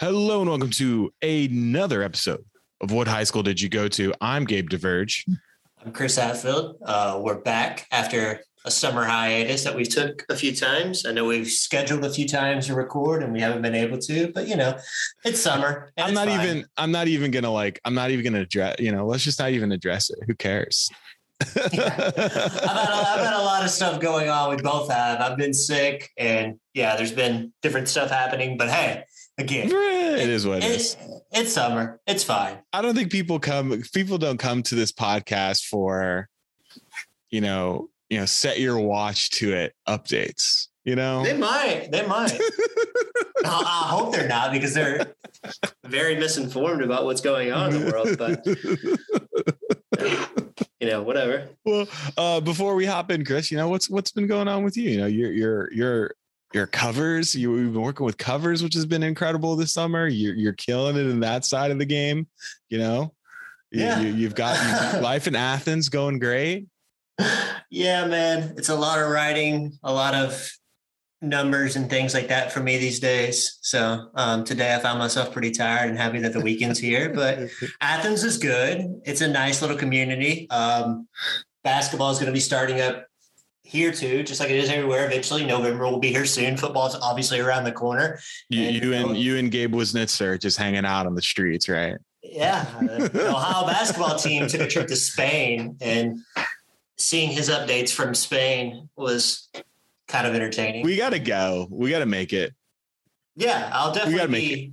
Hello and welcome to another episode of What High School Did You Go To? I'm Gabe Diverge. I'm Chris Atfield. We're back after a summer hiatus that we took a few times. I know we've scheduled a few times to record and we haven't been able to, but you know, it's summer. Let's just not even address it. Who cares? Yeah. I've had a lot of stuff going on. We both have. I've been sick and yeah, there's been different stuff happening, but hey, again, it is what it is. It's summer. It's fine. I don't think people don't come to this podcast for, you know, set your watch to it updates, you know, they might, I hope they're not because they're very misinformed about what's going on in the world, but you know, whatever. Well, before we hop in, Chris, you know, what's been going on with you? You know, your covers, you've been working with covers, which has been incredible this summer. You're killing it in that side of the game. You know, yeah. You've got life in Athens going great. Yeah, man. It's a lot of writing, a lot of numbers and things like that for me these days. So today I found myself pretty tired and happy that the weekend's here, but Athens is good. It's a nice little community. Basketball is going to be starting up here too, just like it is everywhere. Eventually November will be here soon. Football's obviously around the corner. You and Gabe Wisniewski are just hanging out on the streets, right? Yeah. The Ohio basketball team took a trip to Spain, and seeing his updates from Spain was kind of entertaining. We got to go. We got to make it. Yeah, I'll definitely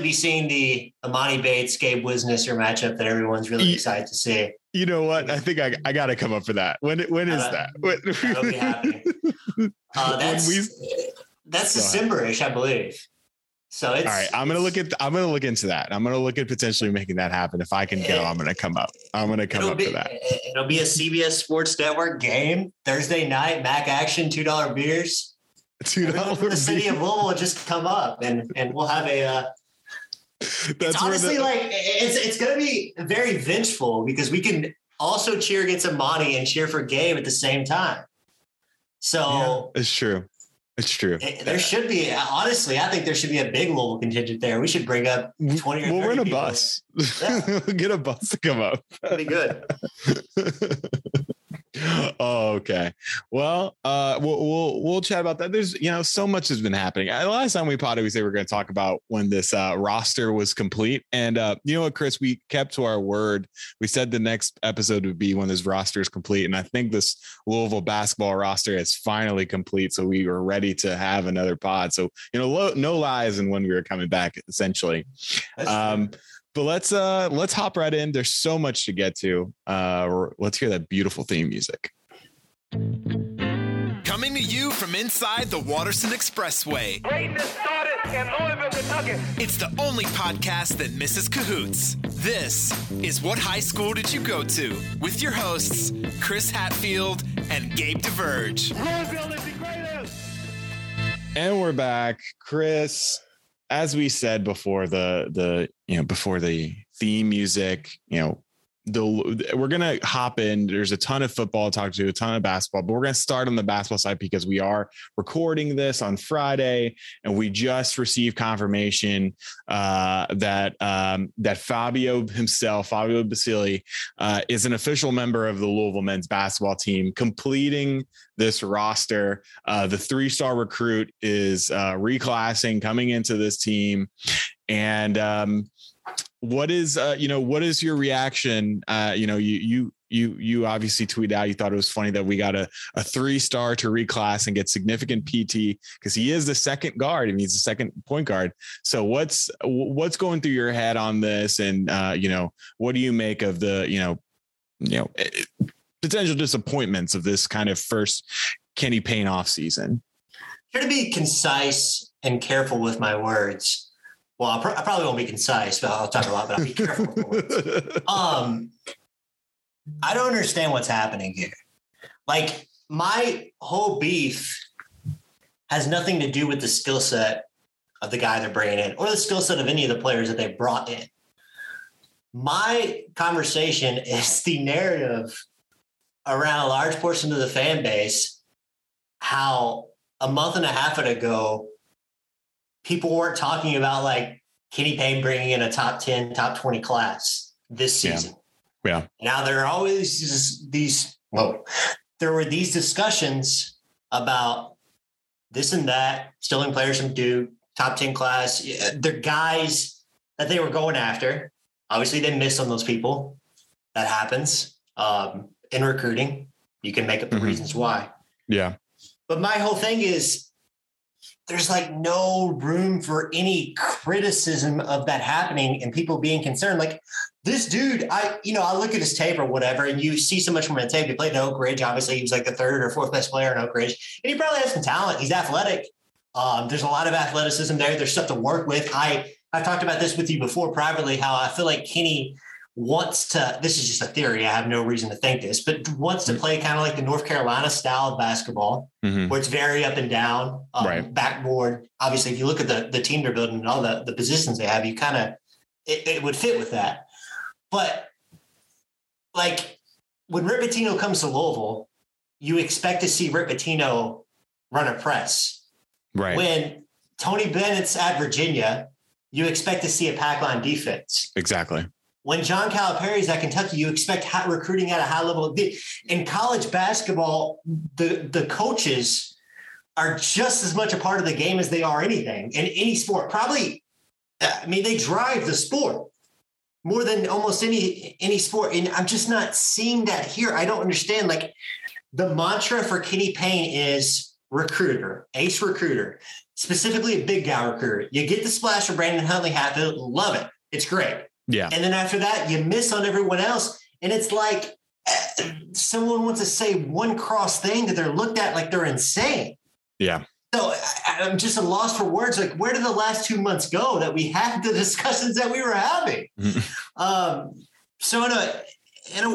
be seeing the Aamari Bates, Gabe Wisniewski matchup that everyone's really excited to see. You know what? I think I got to come up for that. When is that? That'll be happening. That's December-ish, I believe. So it's all right. I'm going to look into that. I'm going to look at potentially making that happen. If I can go, I'm going to come up. I'm going to come up for that. It'll be a CBS Sports Network game Thursday night. Mac action, $2 beers. $2 from the city of Louisville just come up and we'll have a it's honestly it's gonna be very vengeful because we can also cheer against Aamari and cheer for Gabe at the same time. So yeah, it's true. It's true. There should be, honestly, I think there should be a big Louisville contingent there. We should bring up 20 or 30 we're in a people. Bus. Yeah. Get a bus to come up. That'd be good. Oh, okay. Well, we'll chat about that. There's, you know, so much has been happening. Last time we potted, we said we're going to talk about when this roster was complete. And you know what, Chris, we kept to our word. We said the next episode would be when this roster is complete. And I think this Louisville basketball roster is finally complete. So we were ready to have another pod. So, you know, no lies in when we were coming back, essentially. But let's hop right in. There's so much to get to. Let's hear that beautiful theme music. Coming to you from inside the Waterson Expressway. Greatness started in Louisville, Kentucky. It's the only podcast that misses cahoots. This is What High School Did You Go To? With your hosts, Chris Atfield and Gabe Diverge. Louisville is the greatest. And we're back, Chris. As we said before the theme music, you know, we're going to hop in. There's a ton of football to talk to, a ton of basketball, but we're going to start on the basketball side because we are recording this on Friday and we just received confirmation that Fabio himself, Fabio Basili, is an official member of the Louisville men's basketball team, completing this roster. The 3-star recruit is reclassing, coming into this team. And what is your reaction? You obviously tweeted out, you thought it was funny that we got a 3-star to reclass and get significant PT because he is the second guard and he's the second point guard. So what's going through your head on this? And what do you make of the, potential disappointments of this kind of first Kenny Payne off season? Try to be concise and careful with my words. Well, I probably won't be concise, but I'll talk a lot, but I'll be careful with my words. I don't understand what's happening here. Like, my whole beef has nothing to do with the skill set of the guy they're bringing in or the skill set of any of the players that they brought in. My conversation is the narrative around a large portion of the fan base, how a month and a half ago, people weren't talking about like Kenny Payne bringing in a top 10, top 20 class this season. Yeah. Now there are always just these, there were these discussions about this and that, stealing players from Duke, top 10 class. They're guys that they were going after. Obviously they missed on those people. That happens in recruiting. You can make up the reasons why. Yeah. But my whole thing is there's like no room for any criticism of that happening and people being concerned. Like this dude, I look at his tape or whatever, and you see so much from the tape. He played in Oak Ridge. Obviously he was like the third or fourth best player in Oak Ridge, and he probably has some talent. He's athletic. There's a lot of athleticism there. There's stuff to work with. I've talked about this with you before privately, how I feel like Kenny wants to, this is just a theory. I have no reason to think this, but wants to play kind of like the North Carolina style of basketball where it's very up and down, backboard. Obviously, if you look at the team they're building and all the positions they have, you kind of, it would fit with that. But like when Rick Pitino comes to Louisville, you expect to see Rick Pitino run a press. Right. When Tony Bennett's at Virginia, you expect to see a pack line defense. Exactly. When John Calipari is at Kentucky, you expect recruiting at a high level. In college basketball, the coaches are just as much a part of the game as they are anything in any sport. Probably, they drive the sport more than almost any sport. And I'm just not seeing that here. I don't understand. Like the mantra for Kenny Payne is recruiter, ace recruiter, specifically a big guy recruiter. You get the splash of Brandon Huntley-Hathaway, love it. It's great. Yeah. And then after that, you miss on everyone else. And it's like someone wants to say one cross thing that they're looked at like they're insane. Yeah. So I'm just a loss for words. Like, where did the last 2 months go that we had the discussions that we were having? So in a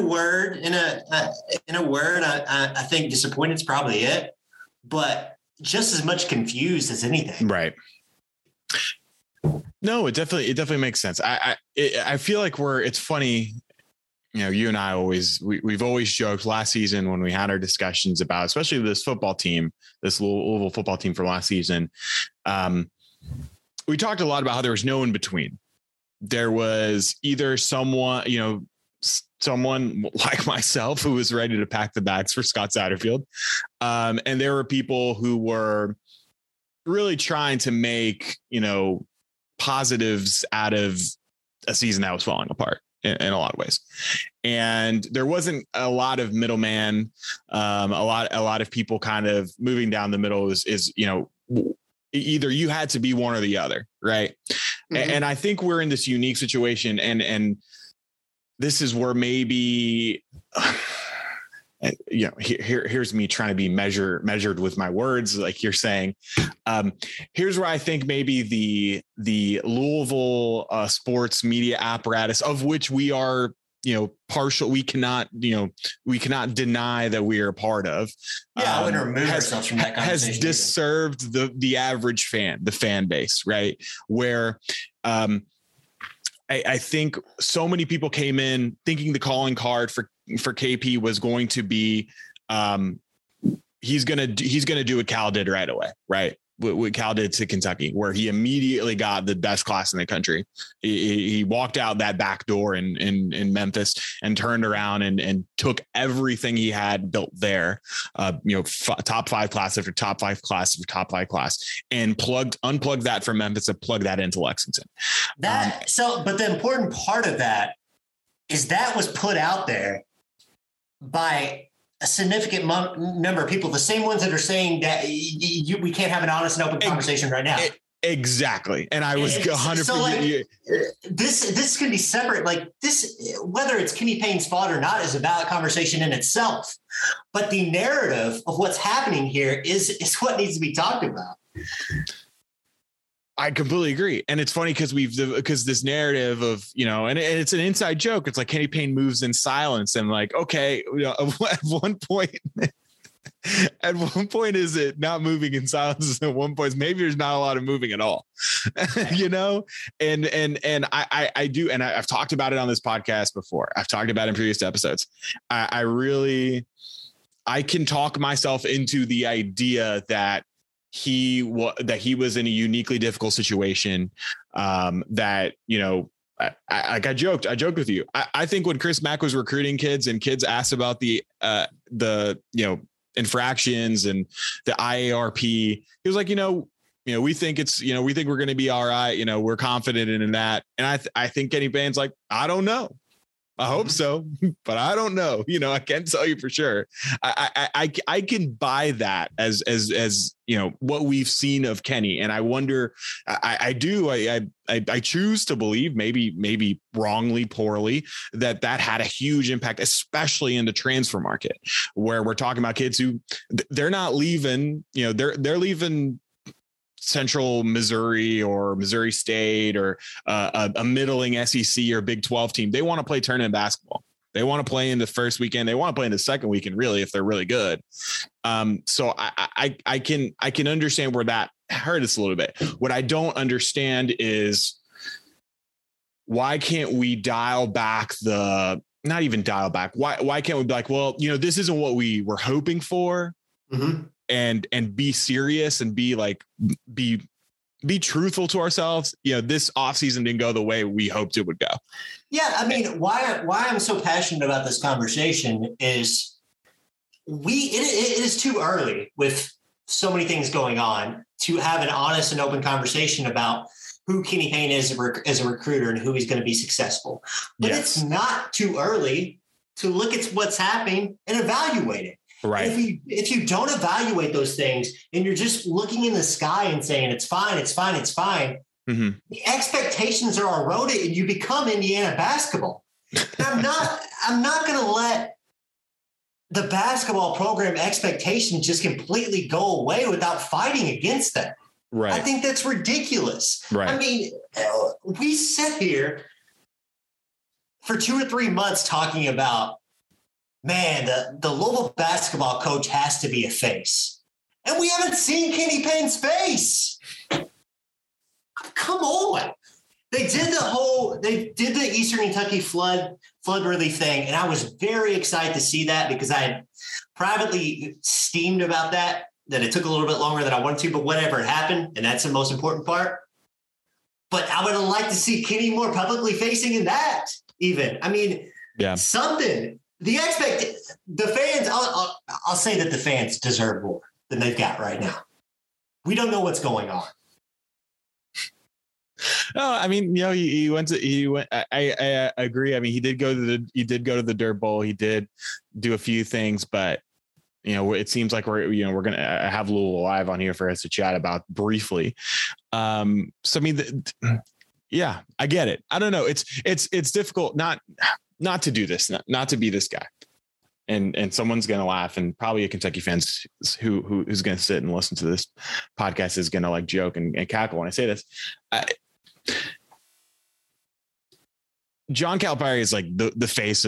word, I think disappointed is probably it, but just as much confused as anything. Right. No, it definitely makes sense. I feel like it's funny, you and I we've always joked last season when we had our discussions about, especially this football team, this Louisville football team from last season. We talked a lot about how there was no in between. There was either someone like myself who was ready to pack the bags for Scott Satterfield. And there were people who were really trying to make, positives out of a season that was falling apart in a lot of ways. And there wasn't a lot of middleman, a lot of people kind of moving down the middle is either you had to be one or the other. Right. Mm-hmm. And I think we're in this unique situation and this is where maybe, here's me trying to be measured with my words. Like you're saying, here's where I think maybe the Louisville sports media apparatus, of which we are, partial, we cannot deny that we are a part of, I wouldn't remove ourselves from that conversation, has disserved the average fan, the fan base, right? Where, I think so many people came in thinking the calling card for KP was going to be, he's going to do what Cal did right away. Right. What Cal did to Kentucky, where he immediately got the best class in the country. He walked out that back door in Memphis and turned around and took everything he had built there. Top five class after top five class after top five class, and unplugged that from Memphis and plugged that into Lexington. But the important part of that is that was put out there by a significant number of people, the same ones that are saying that we can't have an honest and open conversation right now. Exactly. And I was 100%. So like, this can be separate. Like this, whether it's Kenny Payne's fault or not, is a valid conversation in itself. But the narrative of what's happening here is what needs to be talked about. I completely agree. And it's funny because this narrative of, and it's an inside joke. It's like Kenny Payne moves in silence and like, okay, at one point, is it not moving in silence? At one point, maybe there's not a lot of moving at all, and I do. And I've talked about it on this podcast before. I've talked about it in previous episodes. I can talk myself into the idea that he was in a uniquely difficult situation that, you know, I joked with you. I think when Chris Mack was recruiting kids and kids asked about the, you know, infractions and the IARP, he was like, you know, we think it's, you know, we think we're going to be all right. You know, we're confident in that. And I think Kenny Payne's like, I don't know. I hope so, but I don't know. You know, I can't tell you for sure. I can buy that as you know what we've seen of Kenny, and I wonder. I choose to believe, maybe wrongly, poorly, that had a huge impact, especially in the transfer market, where we're talking about kids who they're not leaving. You know, they're leaving Central Missouri or Missouri State or a middling SEC or Big 12 team. They want to play tournament basketball. They want to play in the first weekend. They want to play in the second weekend, really, if they're really good. So I can understand where that hurt us a little bit. What I don't understand is why can't we dial back why can't we be like, well, you know, this isn't what we were hoping for. Mm-hmm. And be serious and be like, be truthful to ourselves. You know, this offseason didn't go the way we hoped it would go. Yeah. I mean, why I'm so passionate about this conversation is it is too early with so many things going on to have an honest and open conversation about who Kenny Payne is as a recruiter and who he's going to be successful. But It's not too early to look at what's happening and evaluate it. Right. If you don't evaluate those things and you're just looking in the sky and saying, it's fine. Mm-hmm. The expectations are eroded and you become Indiana basketball. I'm not going to let the basketball program expectations just completely go away without fighting against them. Right. I think that's ridiculous. Right. I mean, we sit here for 2 or 3 months talking about, man, the Louisville basketball coach has to be a face. And we haven't seen Kenny Payne's face. Come on. They did the Eastern Kentucky flood relief thing. And I was very excited to see that because I had privately steamed about that it took a little bit longer than I wanted to, but whatever, it happened. And that's the most important part. But I would have liked to see Kenny more publicly facing in that even. I mean, something. The fans, I'll say that the fans deserve more than they've got right now. We don't know what's going on. No, I mean, you know, he went. I agree. I mean, he did go to the Dirt Bowl. He did do a few things, but you know, it seems like we're gonna have Louisville Live on here for us to chat about briefly. So I mean, yeah, I get it. I don't know. It's difficult. Not to do this, not to be this guy. And someone's going to laugh, and probably a Kentucky fan who's going to sit and listen to this podcast is going to like joke and cackle when I say this. John Calipari is like the face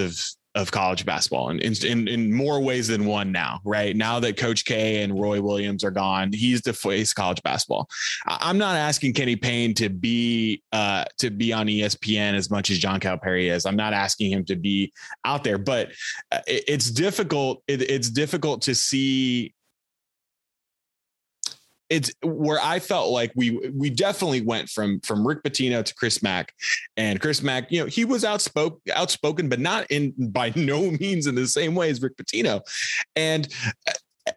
of college basketball and in more ways than one now, right? Now that Coach K and Roy Williams are gone, he's the face of college basketball. I'm not asking Kenny Payne to be on ESPN as much as John Calipari is. I'm not asking him to be out there, but it's difficult. It's difficult to see. It's where I felt like we definitely went from Rick Pitino to Chris Mack, and Chris Mack, you know, he was outspoken, but not by no means in the same way as Rick Pitino. And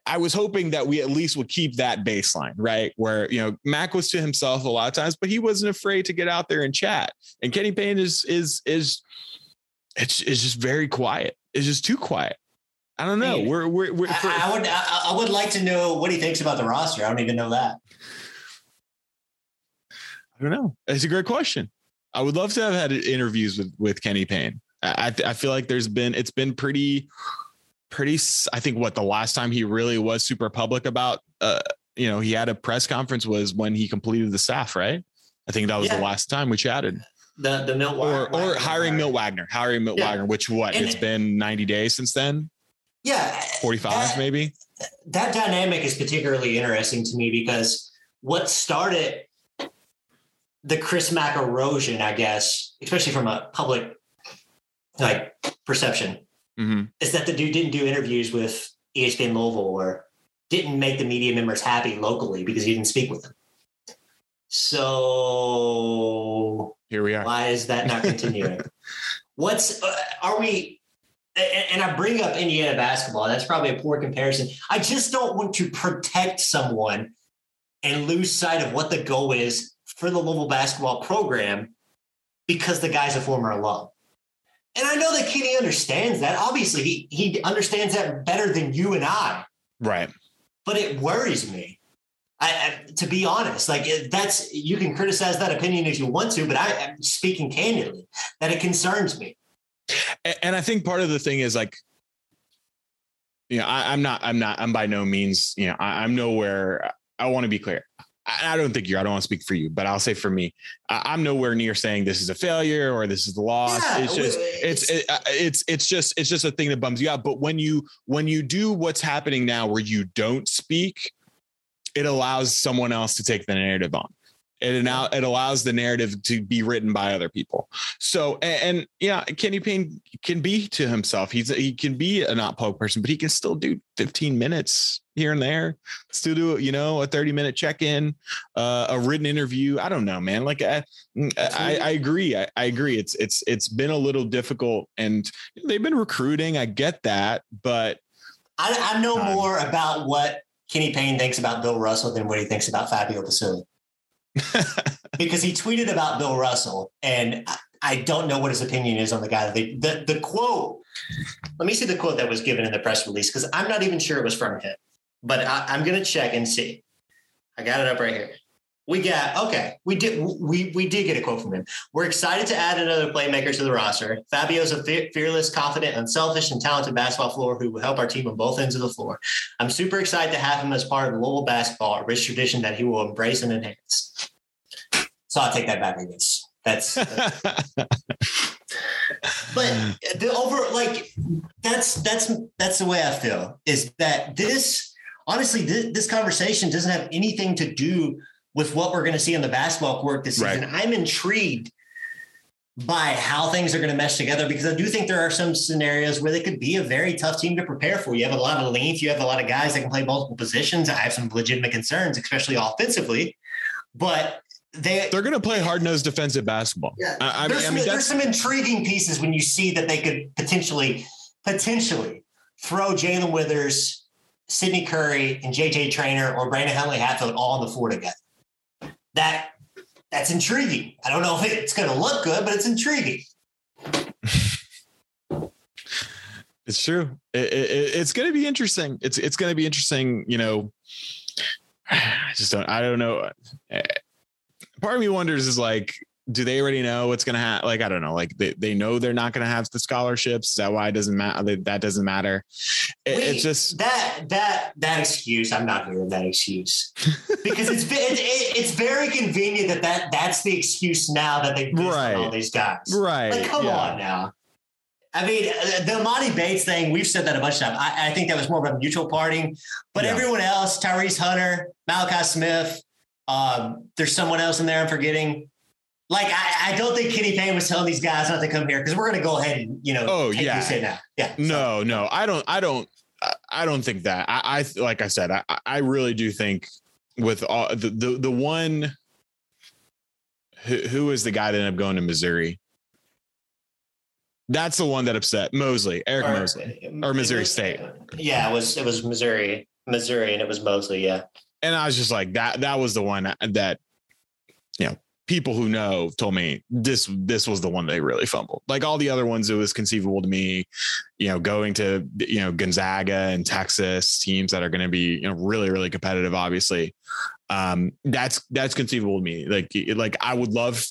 I was hoping that we at least would keep that baseline, right? Where, you know, Mack was to himself a lot of times, but he wasn't afraid to get out there and chat. And Kenny Payne is just very quiet. It's just too quiet. I don't know. I would like to know what he thinks about the roster. I don't even know that. I don't know. It's a great question. I would love to have had interviews with Kenny Payne. I feel like it's been pretty. I think the last time he really was super public about, you know, he had a press conference was when he completed the staff, right? I think that was the last time we chatted. The Milt Wagner or hiring Milt Wagner, which it's been 90 days since then. Yeah. 45 maybe. That dynamic is particularly interesting to me because what started the Chris Mack erosion, I guess, especially from a public like perception, mm-hmm. is that the dude didn't do interviews with ESPN Louisville or didn't make the media members happy locally because he didn't speak with them. So here we are. Why is that not continuing? And I bring up Indiana basketball. That's probably a poor comparison. I just don't want to protect someone and lose sight of what the goal is for the Louisville basketball program because the guy's a former alum. And I know that Kenny understands that. Obviously, he understands that better than you and I. Right. But it worries me. I to be honest, like that's, you can criticize that opinion if you want to, but I'm speaking candidly that it concerns me. And I think part of the thing is like, you know, I'm by no means, you know, I'm nowhere. I want to be clear. I don't want to speak for you, but I'll say for me, I'm nowhere near saying this is a failure or this is the loss. Yeah, it's just a thing that bums you out. But when you do what's happening now, where you don't speak, it allows someone else to take the narrative on. It allows the narrative to be written by other people. So, and yeah, Kenny Payne can be to himself. He can be a not public person, but he can still do 15 minutes here and there. Still do, you know, a 30-minute check-in, a written interview. I don't know, man. Like I agree. I agree. It's been a little difficult, and they've been recruiting. I get that, but I know more about what Kenny Payne thinks about Bill Russell than what he thinks about Fabio Basili. Because he tweeted about Bill Russell, and I don't know what his opinion is on the guy. The quote, let me see the quote that was given in the press release, because I'm not even sure it was from him, but I'm going to check and see. I got it up right here. We did get a quote from him. "We're excited to add another playmaker to the roster. Fabio's a fearless, confident, unselfish, and talented basketball floor who will help our team on both ends of the floor. I'm super excited to have him as part of Louisville basketball, a rich tradition that he will embrace and enhance." So I'll take that back, I guess. That's but the over, like that's the way I feel. Is that this? Honestly, this conversation doesn't have anything to do with what we're going to see on the basketball court this season. Right. I'm intrigued by how things are going to mesh together, because I do think there are some scenarios where they could be a very tough team to prepare for. You have a lot of length. You have a lot of guys that can play multiple positions. I have some legitimate concerns, especially offensively, but they're going to play hard-nosed defensive basketball. Yeah, there's some intriguing pieces when you see that they could potentially throw Jalen Withers, Sidney Curry, and JJ Trainer or Brandon Huntley-Hathaway all on the floor together. That's intriguing. I don't know if it's going to look good, but it's intriguing. It's true. It's going to be interesting. It's going to be interesting. You know, I don't know. Part of me wonders is like, do they already know what's going to happen? Like, I don't know, like they know they're not going to have the scholarships. Is that why it doesn't matter? That doesn't matter. It's just that excuse. I'm not hearing that excuse because it's very convenient that's the excuse now that they based on all these guys. Right. Like, come on now. I mean, the Monty Bates thing, we've said that a bunch of times. I think that was more of a mutual parting, but everyone else, Tyrese Hunter, Malachi Smith, there's someone else in there I'm forgetting. Like, I don't think Kenny Payne was telling these guys not to come here because we're going to go ahead and, you know, take this in now. Yeah. No, I don't think that. Like I said, I really do think with all the one who is the guy that ended up going to Missouri. That's the one that upset Mosley, Eric Mosley or Missouri State. Yeah, it was Missouri, and it was Mosley. Yeah. And I was just like, that was the one that, you know, people who know told me this was the one they really fumbled. Like all the other ones, it was conceivable to me, you know, going to, you know, Gonzaga and Texas, teams that are going to be, you know, really, really competitive, obviously. That's conceivable to me. Like I would love,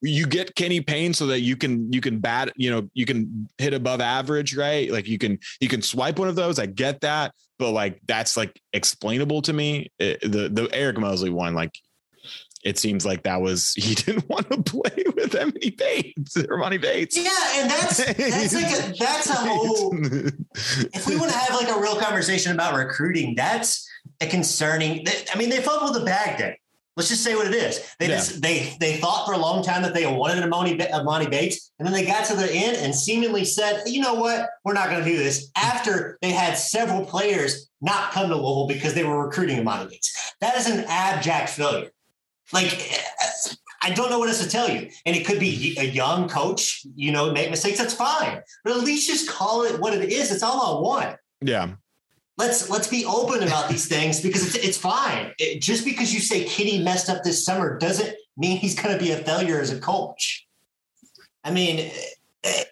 you get Kenny Payne so that you can bat, you know, you can hit above average, right? Like you can swipe one of those. I get that. But like, that's like explainable to me. The Eric Mosley one, like, it seems like that was, he didn't want to play with Monty Bates. Yeah, and that's like that's a whole. If we want to have like a real conversation about recruiting, that's a concerning. I mean, they fumbled the bag there. Let's just say what it is. They thought for a long time that they wanted Aamari Bates, and then they got to the end and seemingly said, you know what, we're not going to do this, after they had several players not come to Louisville because they were recruiting Aamari Bates. That is an abject failure. Like, I don't know what else to tell you. And it could be a young coach, you know, make mistakes. That's fine. But at least just call it what it is. It's all I want. Yeah. Let's be open about these things, because it's fine. Just because you say Kitty messed up this summer doesn't mean he's going to be a failure as a coach. I mean,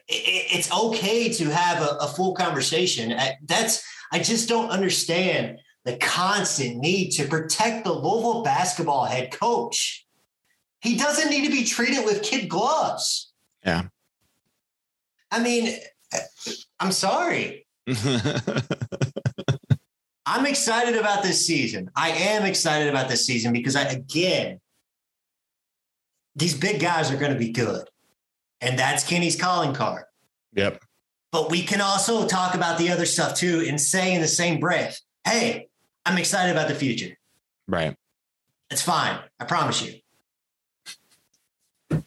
it's okay to have a full conversation. I just don't understand the constant need to protect the Louisville basketball head coach. He doesn't need to be treated with kid gloves. Yeah. I mean, I'm sorry. I'm excited about this season. I am excited about this season because, again, these big guys are going to be good. And that's Kenny's calling card. Yep. But we can also talk about the other stuff, too, and say in the same breath, hey, I'm excited about the future. Right. It's fine. I promise you. Go.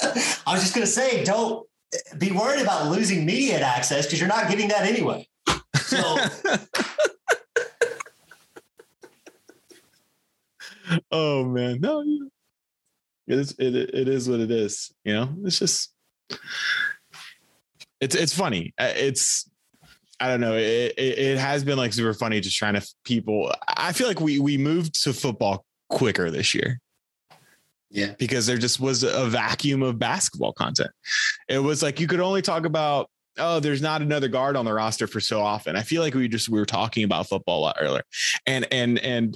I was just going to say, don't be worried about losing media access, because you're not getting that anyway. So. Oh, man. No, it is what it is. You know, it's just, it's funny. It's, I don't know. It has been like super funny, just trying to people. I feel like we moved to football quicker this year. Yeah, because there just was a vacuum of basketball content. It was like you could only talk about, oh, there's not another guard on the roster for so often. I feel like we were talking about football a lot earlier, and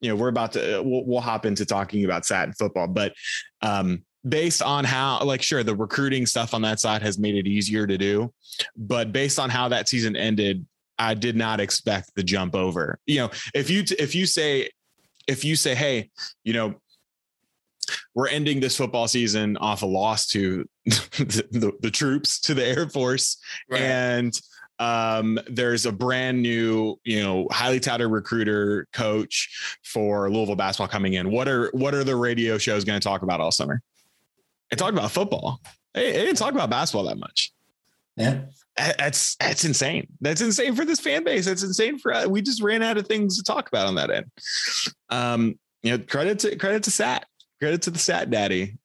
you know, we're about to we'll hop into talking about Sat and football, but based on how, like, sure, the recruiting stuff on that side has made it easier to do, but based on how that season ended, I did not expect the jump over. You know, if you say, hey, you know, we're ending this football season off a loss to the troops, to the Air Force. Right. And there's a brand new, you know, highly touted recruiter coach for Louisville basketball coming in. What are the radio shows going to talk about all summer? They talked about football. They didn't talk about basketball that much. Yeah. That's insane. That's insane for this fan base. That's insane for us. We just ran out of things to talk about on that end. You know, credit to Sat. Credit to the Sat Daddy.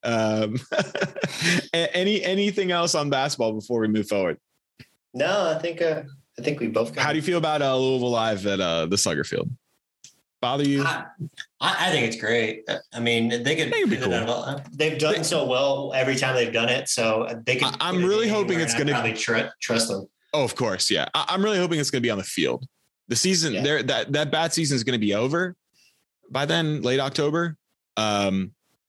Anything else on basketball before we move forward? No, I think we both got. How do you feel about Louisville Live at the Slugger Field? Bother you? I think it's great. I mean, they've done so well every time they've done it, so they can. I'm really hoping it's going to probably trust them. Oh, of course, yeah. I'm really hoping it's going to be on the field. The season there, that bad season is going to be over by then, late October.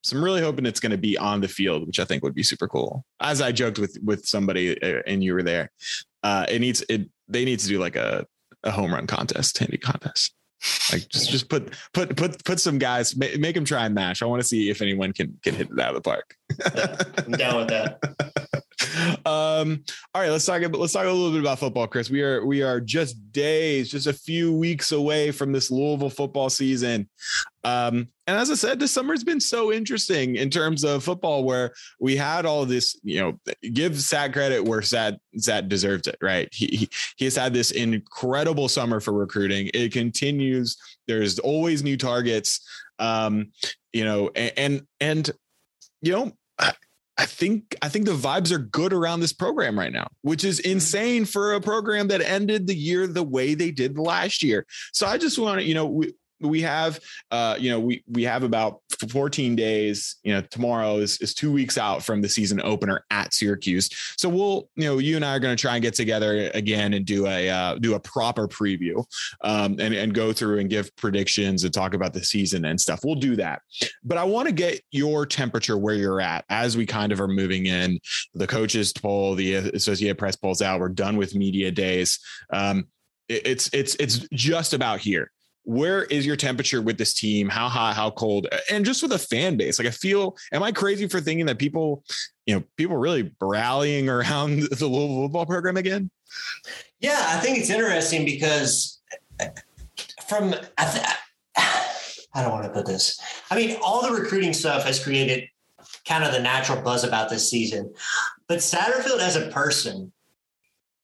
So I'm really hoping it's going to be on the field, which I think would be super cool. As I joked with somebody, and you were there, they need to do like a home run contest, handy contest. Like just put some guys, make them try and mash. I want to see if anyone can hit it out of the park. I'm down with that. All right, let's talk a little bit about football, Chris. We are just a few weeks away from this Louisville football season. And as I said, this summer's been so interesting in terms of football, where we had all this, you know, give Sat credit where Sat deserves it, right? He has had this incredible summer for recruiting. It continues. There's always new targets, you know, and you know, I think the vibes are good around this program right now, which is insane for a program that ended the year the way they did last year. So I just want to, you know, we have, you know, we have about 14 days, you know, tomorrow is 2 weeks out from the season opener at Syracuse. So we'll, you know, you and I are going to try and get together again and do a proper preview, and go through and give predictions and talk about the season and stuff. We'll do that. But I want to get your temperature where you're at as we kind of are moving in. The coaches poll, the Associated Press polls out. We're done with media days. It's just about here. Where is your temperature with this team? How hot, how cold, and just with a fan base? Like, am I crazy for thinking that people really rallying around the Louisville football program again? Yeah, I think it's interesting because from I don't want to put this. I mean, all the recruiting stuff has created kind of the natural buzz about this season, but Satterfield as a person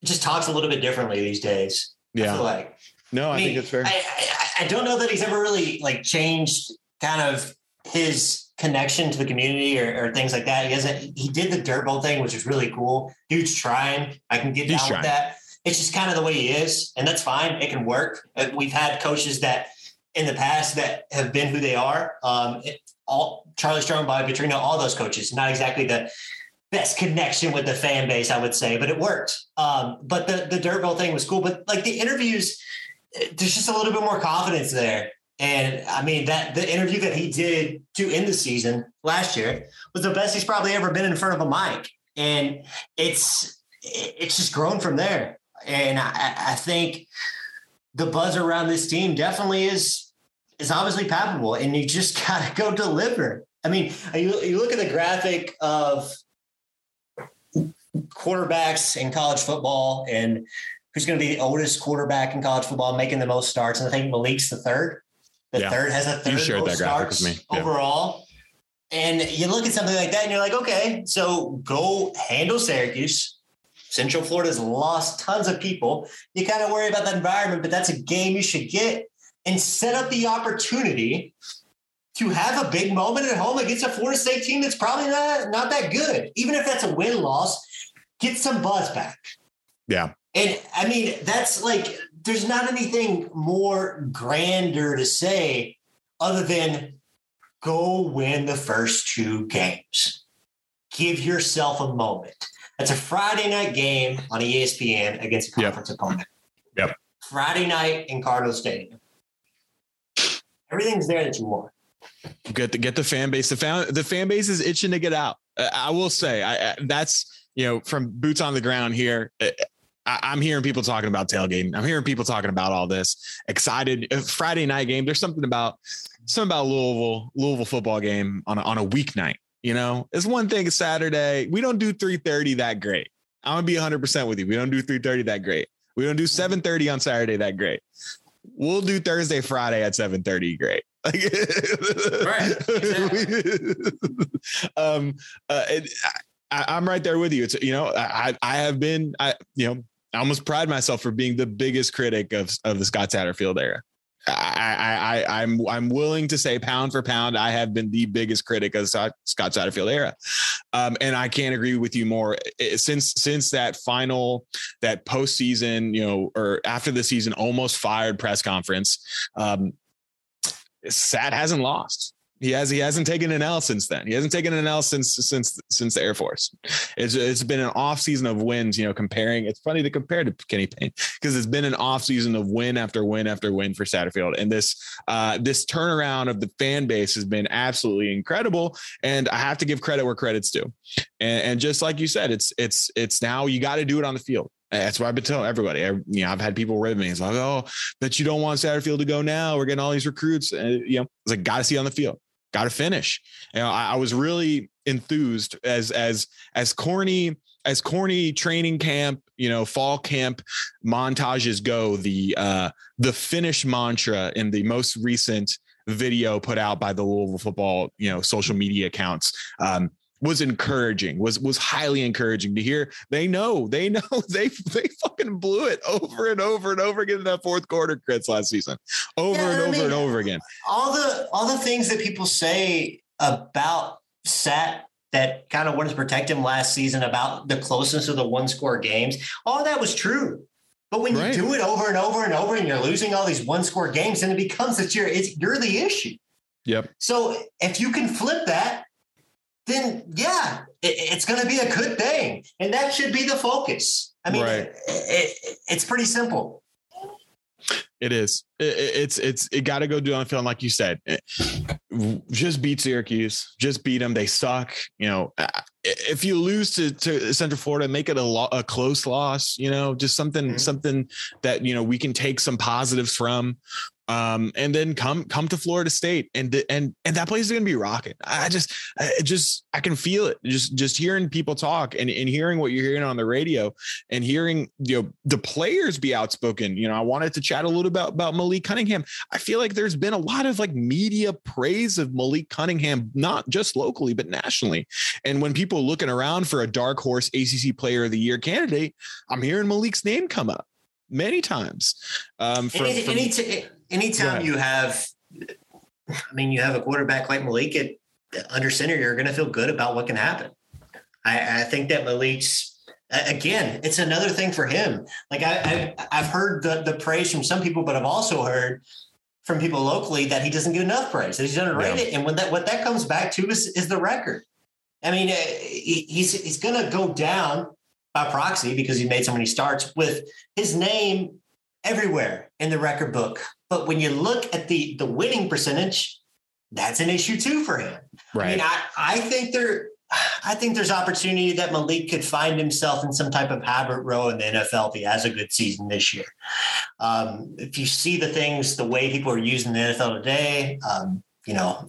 just talks a little bit differently these days. Yeah. I feel like. No, I mean, think it's fair. I don't know that he's ever really like changed kind of his connection to the community or things like that. He hasn't. He did the dirt bowl thing, which is really cool. Dude's trying. I can get down with that. It's just kind of the way he is, and that's fine. It can work. We've had coaches that in the past that have been who they are. All Charlie Strong, Bobby Petrino, all those coaches, not exactly the best connection with the fan base, I would say, but it worked. But the dirt bowl thing was cool. But like the interviews, there's just a little bit more confidence there. And I mean, that the interview that he did to end the season last year was the best he's probably ever been in front of a mic. And it's just grown from there. And I think the buzz around this team definitely is obviously palpable, and you just got to go deliver. I mean, you look at the graphic of quarterbacks in college football and who's going to be the oldest quarterback in college football, making the most starts. And I think Malik's the third. Third has a third most starts overall. And you look at something like that and you're like, okay, so go handle Syracuse. Central Florida's lost tons of people. You kind of worry about that environment, but that's a game you should get and set up the opportunity to have a big moment at home against a Florida State team that's probably not that good. Even if that's a win-loss, get some buzz back. Yeah. And I mean, that's like, there's not anything more grander to say other than go win the first two games. Give yourself a moment. That's a Friday night game on ESPN against a conference opponent. Yep. Friday night in Cardinal Stadium. Everything's there that you want. Get the fan base. The fan base is itching to get out. I will say that's, you know, from boots on the ground here. I'm hearing people talking about tailgating. I'm hearing people talking about all this excited Friday night game. There's something about Louisville football game on a weeknight. You know, it's one thing Saturday. We don't do 3:30 that great. I'm gonna be 100% with you. We don't do 3:30 that great. We don't do 7:30 on Saturday that great. We'll do Thursday, Friday at 7:30. Great. Like, right. Exactly. I'm right there with you. It's, you know, I have been, I almost pride myself for being the biggest critic of the Scott Satterfield era. I'm willing to say pound for pound, I have been the biggest critic of the Scott Satterfield era. And I can't agree with you more. Since that postseason, you know, or after the season, almost fired press conference, Sat hasn't lost. He hasn't taken an L since then. He hasn't taken an L since the Air Force. It's been an off season of wins, you know, comparing. It's funny to compare to Kenny Payne because it's been an off season of win after win after win for Satterfield. And this turnaround of the fan base has been absolutely incredible. And I have to give credit where credit's due. And just like you said, it's now you got to do it on the field. That's what I've been telling everybody. You know, I've had people with me. It's like, oh, that you don't want Satterfield to go now. We're getting all these recruits. And, you know, it's like, got to see on the field. Got to finish. You know, I was really enthused as corny training camp, you know, fall camp montages go. The finish mantra in the most recent video put out by the Louisville football, you know, social media accounts was encouraging. Was highly encouraging to hear. They fucking blew it over and over and over again in that fourth quarter, Chris, last season. And over again. All the things that people say about Sat that kind of wanted to protect him last season about the closeness of the one score games, all that was true. But when you do it over and over and over, and you're losing all these one score games, then it becomes that you're the issue. Yep. So if you can flip that, then yeah, it's going to be a good thing. And that should be the focus. I mean, it's pretty simple. It is. It got to go do on the field. Like you said, just beat Syracuse, just beat them. They suck. You know, if you lose to Central Florida, make it a close loss, you know, just something that, you know, we can take some positives from. and then come to Florida State, and that place is going to be rocking. I can feel it just hearing people talk and hearing what you're hearing on the radio and hearing, the players be outspoken. I wanted to chat a little about Malik Cunningham. I feel like there's been a lot of media praise of Malik Cunningham, not just locally, but nationally. And when people looking around for a dark horse ACC player of the year candidate, I'm hearing Malik's name come up many times. Anytime you have, you have a quarterback like Malik under center, you're going to feel good about what can happen. I think that Malik's, again, it's another thing for him. I've heard the praise from some people, but I've also heard from people locally that he doesn't get enough praise, that he's underrated. Yeah. And when what that comes back to is the record. He's going to go down by proxy because he made so many starts with his name everywhere in the record book. But when you look at the winning percentage, that's an issue too for him. Right. I think there's opportunity that Malik could find himself in some type of hybrid role in the NFL if he has a good season this year. If you see the way people are using the NFL today,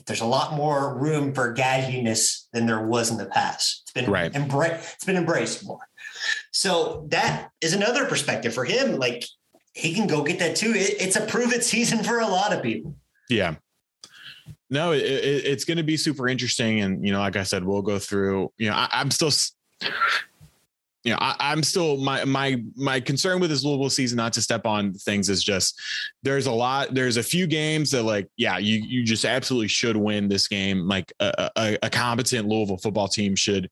there's a lot more room for gadginess than there was in the past. It's been it's been embraced more. So that is another perspective for him. He can go get that too. It's a prove it season for a lot of people. Yeah. No, it's going to be super interesting. And, like I said, we'll go through, my concern with this Louisville season, not to step on things, is just there's a few games that you just absolutely should win this game. A competent Louisville football team should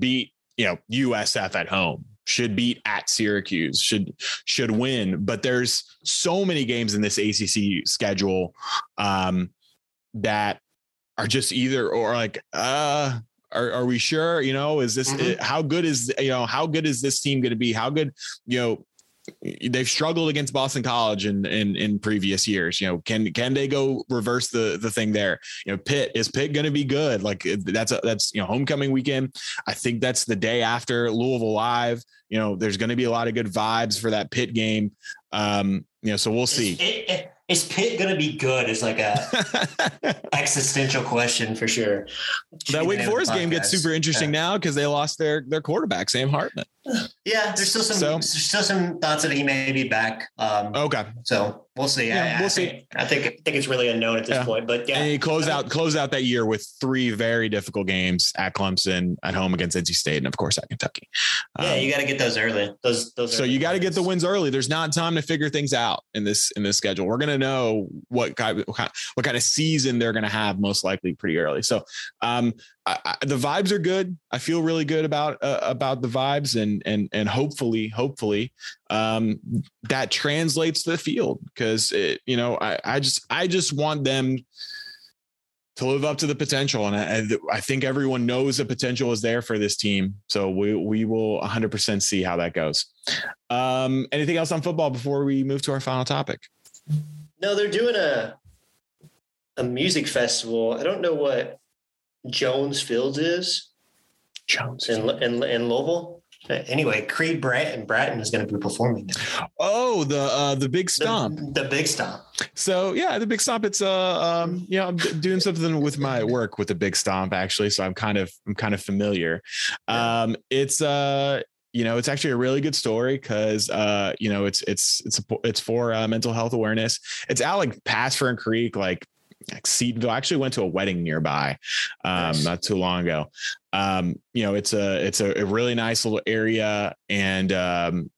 beat, USF at home, should beat at Syracuse, should win. But there's so many games in this ACC schedule that are just either or are we sure, is this, mm-hmm. How good is this team going to be? How good, they've struggled against Boston College in previous years, can they go reverse the thing there? Pitt going to be good? That's homecoming weekend. I think that's the day after Louisville Live. There's going to be a lot of good vibes for that Pitt game. So we'll see. Is Pitt going to be good? Is a existential question for sure. That Wake Forest game gets super interesting now because they lost their quarterback, Sam Hartman. Yeah. There's still some thoughts that he may be back. Okay. So we'll see. Yeah, we'll see. I think it's really unknown at this point, but yeah. And he close out that year with three very difficult games at Clemson, at home against NC State, and of course at Kentucky. You got to get those early. So you got to get the wins early. There's not time to figure things out in this schedule. We're going to know what kind of season they're going to have most likely pretty early. So the vibes are good. I feel really good about the vibes and hopefully that translates to the field. Cause I just want them to live up to the potential. And I think everyone knows the potential is there for this team. So we will 100% see how that goes. Anything else on football before we move to our final topic? No, they're doing a music festival. I don't know what Jones Fields is. Jones in Louisville. Anyway, Creed Bratton is going to be performing there. Oh, the Big Stomp. The Big Stomp. So yeah, the Big Stomp. It's I'm doing something with my work with the Big Stomp actually, so I'm kind of familiar. Yeah. It's actually a really good story because, it's for mental health awareness. It's out Pass and Creek, Seatonville. I actually went to a wedding nearby, nice. Not too long ago. It's a really nice little area. And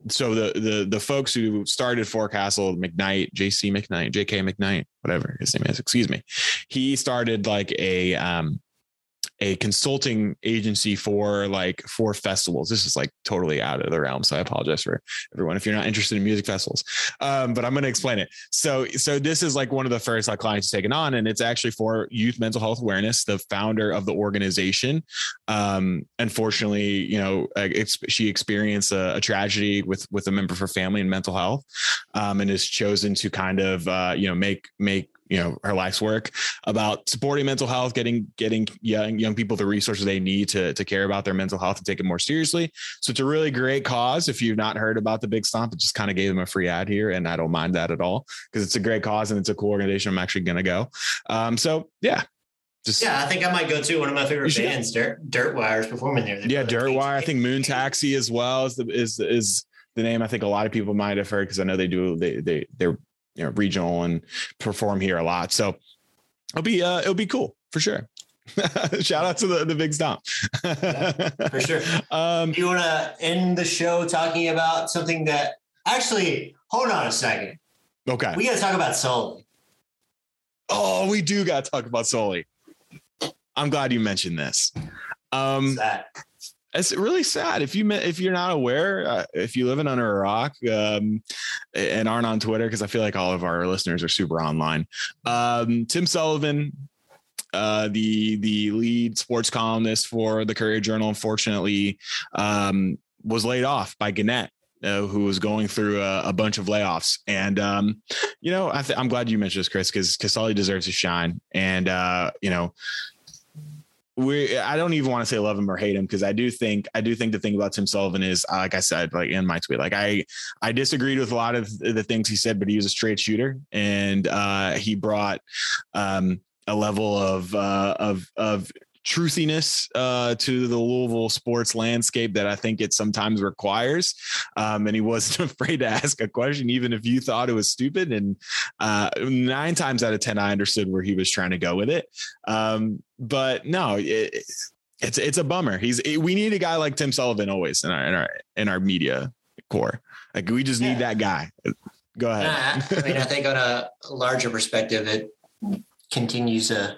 so the folks who started Forecastle, McKnight, JC McKnight, JK McKnight, whatever his name is, excuse me. He started a consulting agency for festivals. This is totally out of the realm. So I apologize for everyone if you're not interested in music festivals, but I'm going to explain it. So this is one of the first clients taken on, and it's actually for youth mental health awareness. The founder of the organization, unfortunately, she experienced a tragedy with a member of her family in mental health, and has chosen to make her life's work, about supporting mental health, getting young people the resources they need to care about their mental health and take it more seriously. So it's a really great cause. If you've not heard about the Big Stomp, I just kind of gave them a free ad here, and I don't mind that at all because it's a great cause and it's a cool organization. I'm actually going to go. I think I might go to one of my favorite bands, Dirtwire, is performing there. Yeah, Dirtwire. I think Moon Taxi as well is the name I think a lot of people might have heard, because I know they're regional and perform here a lot. So it'll be cool for sure. Shout out to the Big Stomp. Yeah, for sure. You want to end the show talking about something that actually, hold on a second. Okay. We got to talk about Sully. Oh, we do got to talk about Sully. I'm glad you mentioned this. Sad. It's really sad. If you're not aware, if you live under a rock and aren't on Twitter, because I feel like all of our listeners are super online. Tim Sullivan, the lead sports columnist for the Courier Journal, unfortunately, was laid off by Gannett, who was going through a bunch of layoffs. And, I'm glad you mentioned this, Chris, because Sully deserves his shine. And, I don't even want to say love him or hate him, because I do think the thing about Tim Sullivan is, like I said, like in my tweet, like I disagreed with a lot of the things he said, but he was a straight shooter, and he brought a level of truthiness to the Louisville sports landscape that I think it sometimes requires. And he wasn't afraid to ask a question, even if you thought it was stupid. And 9 times out of 10, I understood where he was trying to go with it. But no, it's a bummer. We need a guy like Tim Sullivan always in our media core. Like we just need that guy. Go ahead. I think on a larger perspective, it continues to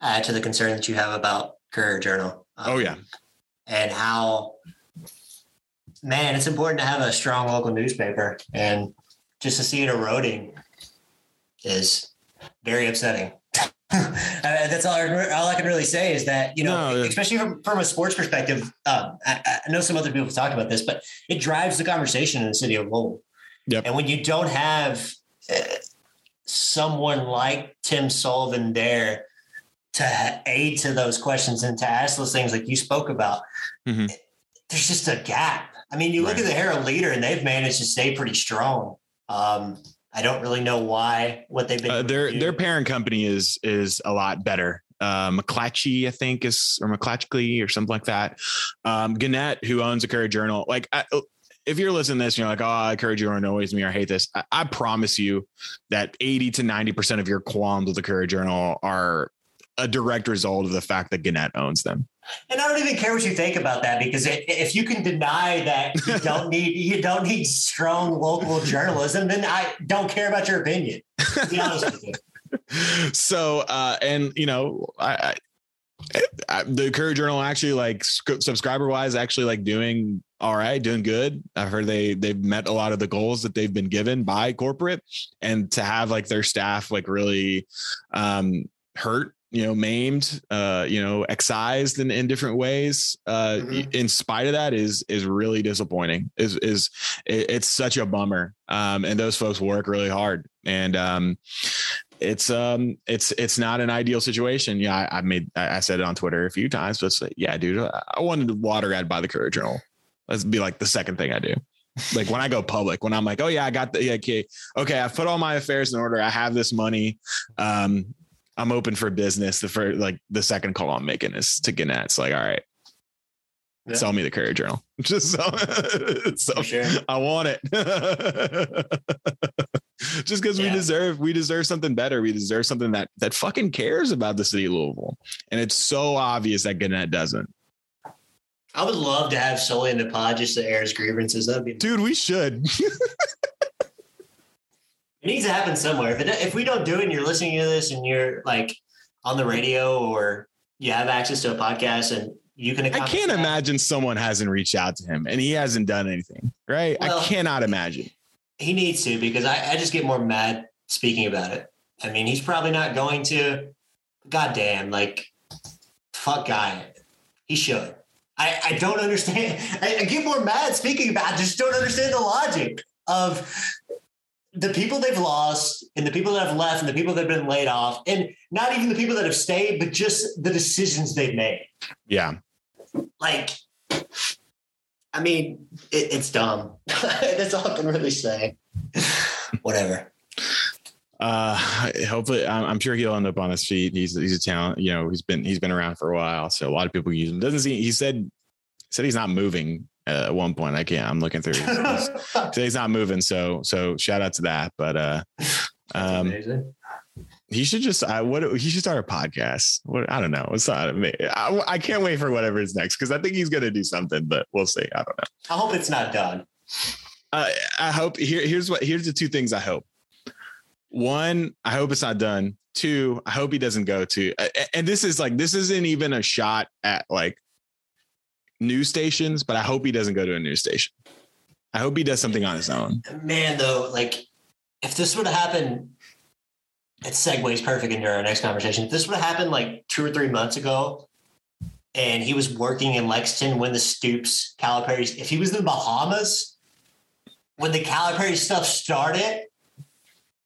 add to the concern that you have about Courier Journal. And how, man, it's important to have a strong local newspaper, and just to see it eroding is very upsetting. That's all I can really say is that, especially from a sports perspective, I know some other people have talked about this, but it drives the conversation in the city of Lowell. Yep. And when you don't have someone like Tim Sullivan there to aid to those questions and to ask those things like you spoke about, mm-hmm. There's just a gap. I mean, you look at the Herald Leader, and they've managed to stay pretty strong. I don't really know why, what they've been. Their parent company is a lot better. McClatchy, I think, or McClatchy or something like that. Gannett, who owns the Courier Journal, like if you're listening to this, you're like, oh, I encourage you or annoys me or I hate this. I promise you that 80 to 90% of your qualms with the Courier Journal are a direct result of the fact that Gannett owns them. And I don't even care what you think about that, because if you can deny that you don't need strong local journalism, then I don't care about your opinion, to be honest with you. So, I the Courier Journal actually, like, subscriber wise, actually like doing all right, doing good. I've heard they've met a lot of the goals that they've been given by corporate, and to have like their staff like really hurt, maimed, excised in different ways, mm-hmm. in spite of that is really disappointing. It's such a bummer. And those folks work really hard, and it's not an ideal situation. Yeah. I said it on Twitter a few times, but it's like, yeah, dude, I wanted to water ad by the Courier Journal. That'd be like the second thing I do. Like when I go public, when I'm like, oh yeah, I got okay. I put all my affairs in order. I have this money. I'm open for business. The second call I'm making is to Gannett. It's like, all right, sell me the Courier Journal. Just sell sure. I want it. Just because we deserve something better. We deserve something that fucking cares about the city of Louisville. And it's so obvious that Gannett doesn't. I would love to have Sully in the pod just to air his grievances. Dude, we should. It needs to happen somewhere. If we don't do it, and you're listening to this, and you're like on the radio, or you have access to a podcast, and you can, I can't imagine someone hasn't reached out to him and he hasn't done anything, right? Well, I cannot imagine. He needs to, because I just get more mad speaking about it. I mean, he's probably not going to. Goddamn, like, fuck guy. He should. I don't understand. I get more mad speaking about. I just don't understand the logic of. the people they've lost and the people that have left and the people that have been laid off, and not even the people that have stayed, but just the decisions they've made. Yeah. Like, I mean, it's dumb. That's all I can really say. Whatever. Hopefully, I'm sure he'll end up on his feet. He's a talent. You know, he's been around for a while, so a lot of people use him. Doesn't seem, he said he's not moving at one point. I'm looking through. He's not moving. So shout out to that. But amazing. He should just he should start a podcast. I don't know. It's not me. I can't wait for whatever is next because I think he's gonna do something, but we'll see. I don't know. I hope it's not done. I hope here's the two things I hope. One, I hope it's not done. Two, I hope he doesn't go to, and this isn't even a shot at like news stations, but I hope he doesn't go to a news station. I hope he does something on his own. Man, though, like if this would have happened, it segues perfect into our next conversation. If this would have happened like 2 or 3 months ago and he was working in Lexington when the Stoops, Calipari's, if he was in the Bahamas when the Calipari stuff started,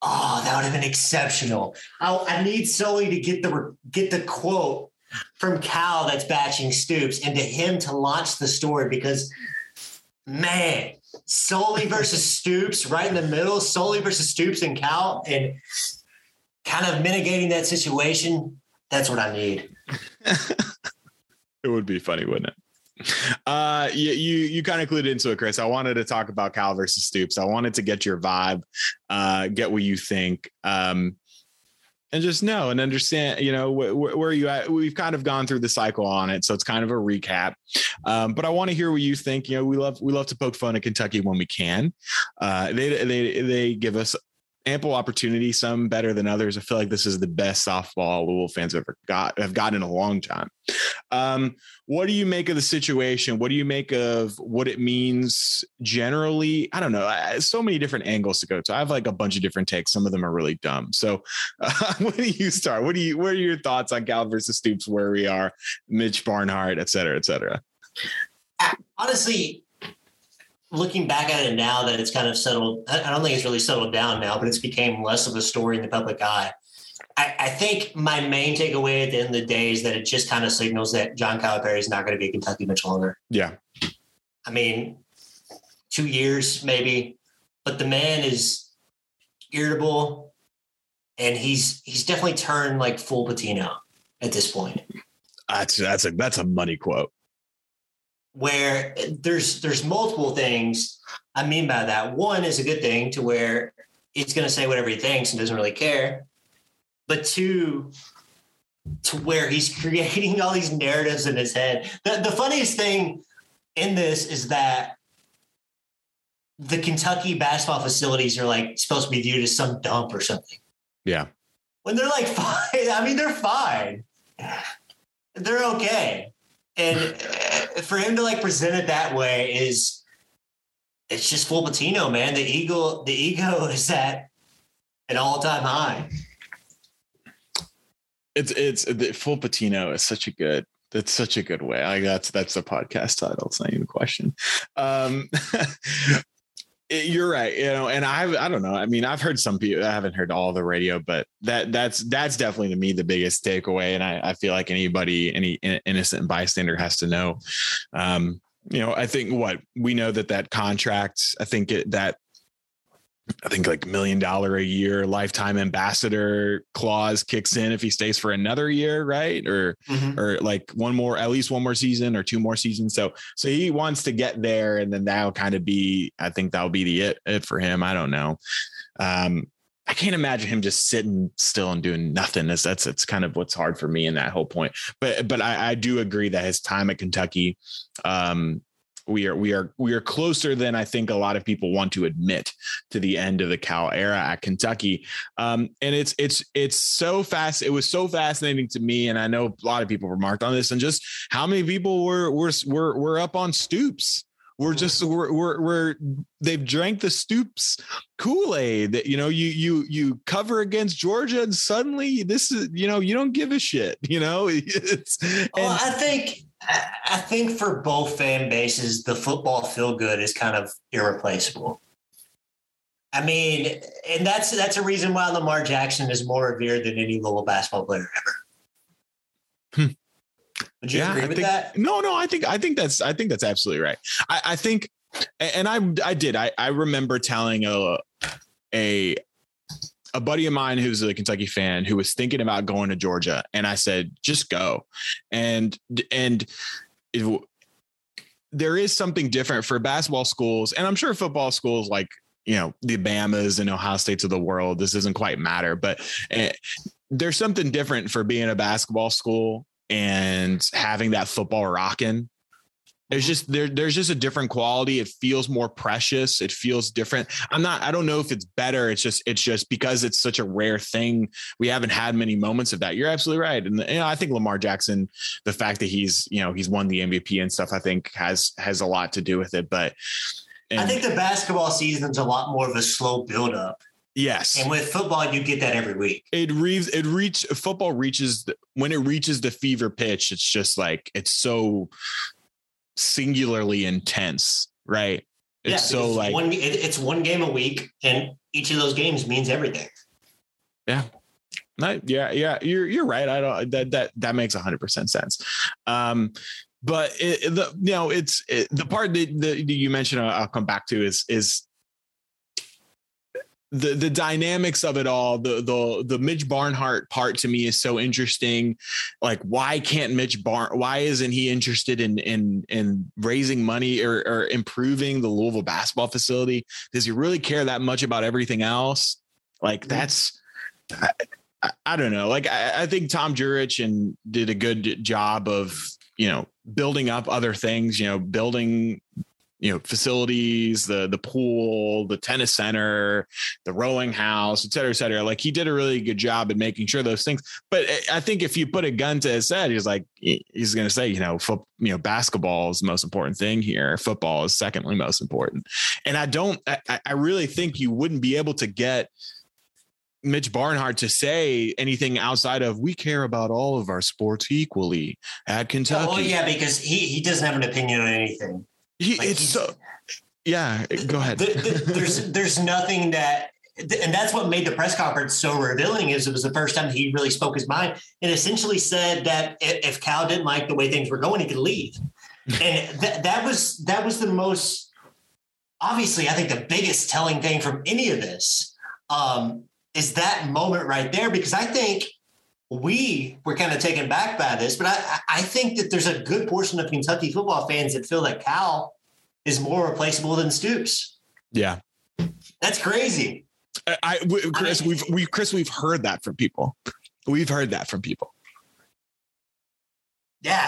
oh, that would have been exceptional. I need Sully to get the quote from Cal that's batching Stoops and to him to launch the story because, man, Sully versus Stoops right in the middle, Sully versus Stoops and Cal and kind of mitigating that situation. That's what I need. It would be funny, wouldn't it? You kind of clued into it, Chris. I wanted to talk about Cal versus Stoops. I wanted to get your vibe, get what you think, and just know and understand, you know, where you at. We've kind of gone through the cycle on it, so it's kind of a recap. But I want to hear what you think. You know, we love to poke fun at Kentucky when we can. They give us ample opportunity, some better than others. I feel like this is the best softball Louisville fans have gotten in a long time. What do you make of the situation? What do you make of what it means generally? I don't know. So many different angles to go to. I have like a bunch of different takes. Some of them are really dumb. So what do you start? What are your thoughts on Cal versus Stoops, where we are, Mitch Barnhart, et cetera, et cetera? Honestly, looking back at it now that it's kind of settled, I don't think it's really settled down now, but it's became less of a story in the public eye. I think my main takeaway at the end of the day is that it just kind of signals that John Calipari is not going to be at Kentucky much longer. Yeah. I mean, 2 years maybe, but the man is irritable and he's definitely turned like full Pitino at this point. That's a money quote. Where there's multiple things I mean by that. One is a good thing to where he's going to say whatever he thinks and doesn't really care. But two, to where he's creating all these narratives in his head. The funniest thing in this is that the Kentucky basketball facilities are like supposed to be viewed as some dump or something. Yeah. When they're like fine. I mean, they're fine. They're okay. And for him to like present it that way it's just full Pitino, man. The ego is at an all-time high. It's the full Pitino is such a good way. That's the podcast title. It's not even a question. You're right. You know, and I don't know. I mean, I've heard some people, I haven't heard all the radio, but that's definitely to me the biggest takeaway. And I feel like any innocent bystander has to know, you know, I think what we know that contract, I think like $1 million a year lifetime ambassador clause kicks in if he stays for another year, right? Or, or like at least one more season or 2 more seasons. So he wants to get there, and then that'll kind of be, I think that'll be the it for him. I don't know. I can't imagine him just sitting still and doing nothing. That's kind of what's hard for me in that whole point. But I do agree that his time at Kentucky, we are closer than I think a lot of people want to admit to the end of the Cal era at Kentucky. And it's so fast. It was so fascinating to me. And I know a lot of people remarked on this and just how many people were up on Stoops. They've drank the Stoops Kool-Aid that, you know, you cover against Georgia and suddenly this is, you know, you don't give a shit, you know, I think for both fan bases, the football feel good is kind of irreplaceable. I mean, and that's a reason why Lamar Jackson is more revered than any Louisville basketball player ever. Would you agree with that? No, I think that's absolutely right. I remember telling a buddy of mine who's a Kentucky fan who was thinking about going to Georgia, and I said, just go. And there is something different for basketball schools, and I'm sure football schools like, you know, the Bamas and Ohio States of the world, this doesn't quite matter, but there's something different for being a basketball school and having that football rocking. There's just a different quality. It feels more precious. It feels different. I don't know if it's better. It's just because it's such a rare thing. We haven't had many moments of that. You're absolutely right. And I think Lamar Jackson, the fact that he's won the MVP and stuff, I think has a lot to do with it. But I think the basketball season's a lot more of a slow buildup. Yes. And with football, you get that every week. When it reaches the fever pitch, it's just like, it's so singularly intense, right? It's so like it's one game a week, and each of those games means everything. Yeah. Yeah. You're right. I don't, that makes 100% sense. But the part that you mentioned, I'll come back to is the dynamics of it all. The Mitch Barnhart part to me is so interesting. Like, why can't why isn't he interested in raising money or improving the Louisville basketball facility? Does he really care that much about everything else? Like, that's, I don't know. Like, I think Tom Jurich did a good job of, building up other things, building, facilities, the pool, the tennis center, the rowing house, et cetera, et cetera. Like, he did a really good job in making sure those things. But I think if you put a gun to his head, he's going to say, basketball is the most important thing here. Football is secondly most important. And I really think you wouldn't be able to get Mitch Barnhart to say anything outside of, we care about all of our sports equally at Kentucky. Oh yeah, because he doesn't have an opinion on anything. Go ahead. There's nothing that, and that's what made the press conference so revealing, is it was the first time he really spoke his mind and essentially said that if Cal didn't like the way things were going, he could leave. And that was the most, obviously, I think the biggest telling thing from any of this, is that moment right there, because I think we were kind of taken back by this, but I think that there's a good portion of Kentucky football fans that feel that Cal is more replaceable than Stoops. Yeah. That's crazy. Chris, we've heard that from people. Yeah.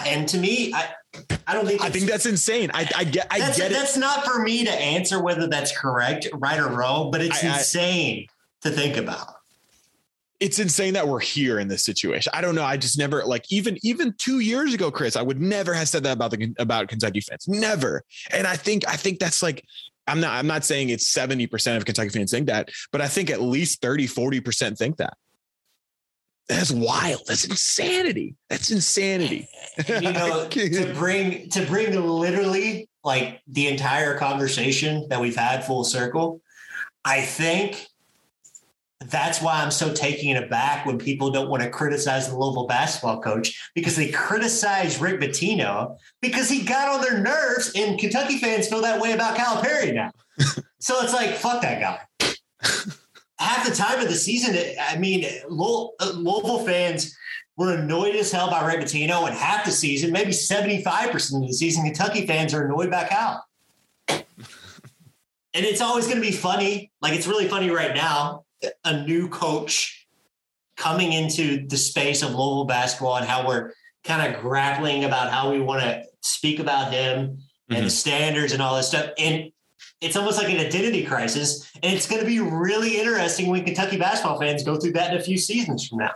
And to me, I don't think, I think that's insane. I get it. That's not for me to answer whether that's correct, right or wrong, but it's insane to think about. It's insane that we're here in this situation. I don't know. I just never, like, even 2 years ago, Chris, I would never have said that about Kentucky fans. Never. And I think that's like, I'm not saying it's 70% of Kentucky fans think that, but I think at least 30-40% think that. That's wild. That's insanity. And, to bring literally like the entire conversation that we've had full circle, I think that's why I'm so taken aback when people don't want to criticize the Louisville basketball coach, because they criticize Rick Pitino because he got on their nerves, and Kentucky fans feel that way about Calipari now. So it's like, fuck that guy. Half the time of the season, Louisville fans were annoyed as hell by Rick Pitino, and half the season, maybe 75% of the season, Kentucky fans are annoyed by Cal. And it's always going to be funny. Like, it's really funny right now, a new coach coming into the space of Louisville basketball and how we're kind of grappling about how we want to speak about him and the standards and all this stuff. And it's almost like an identity crisis. And it's going to be really interesting when Kentucky basketball fans go through that in a few seasons from now.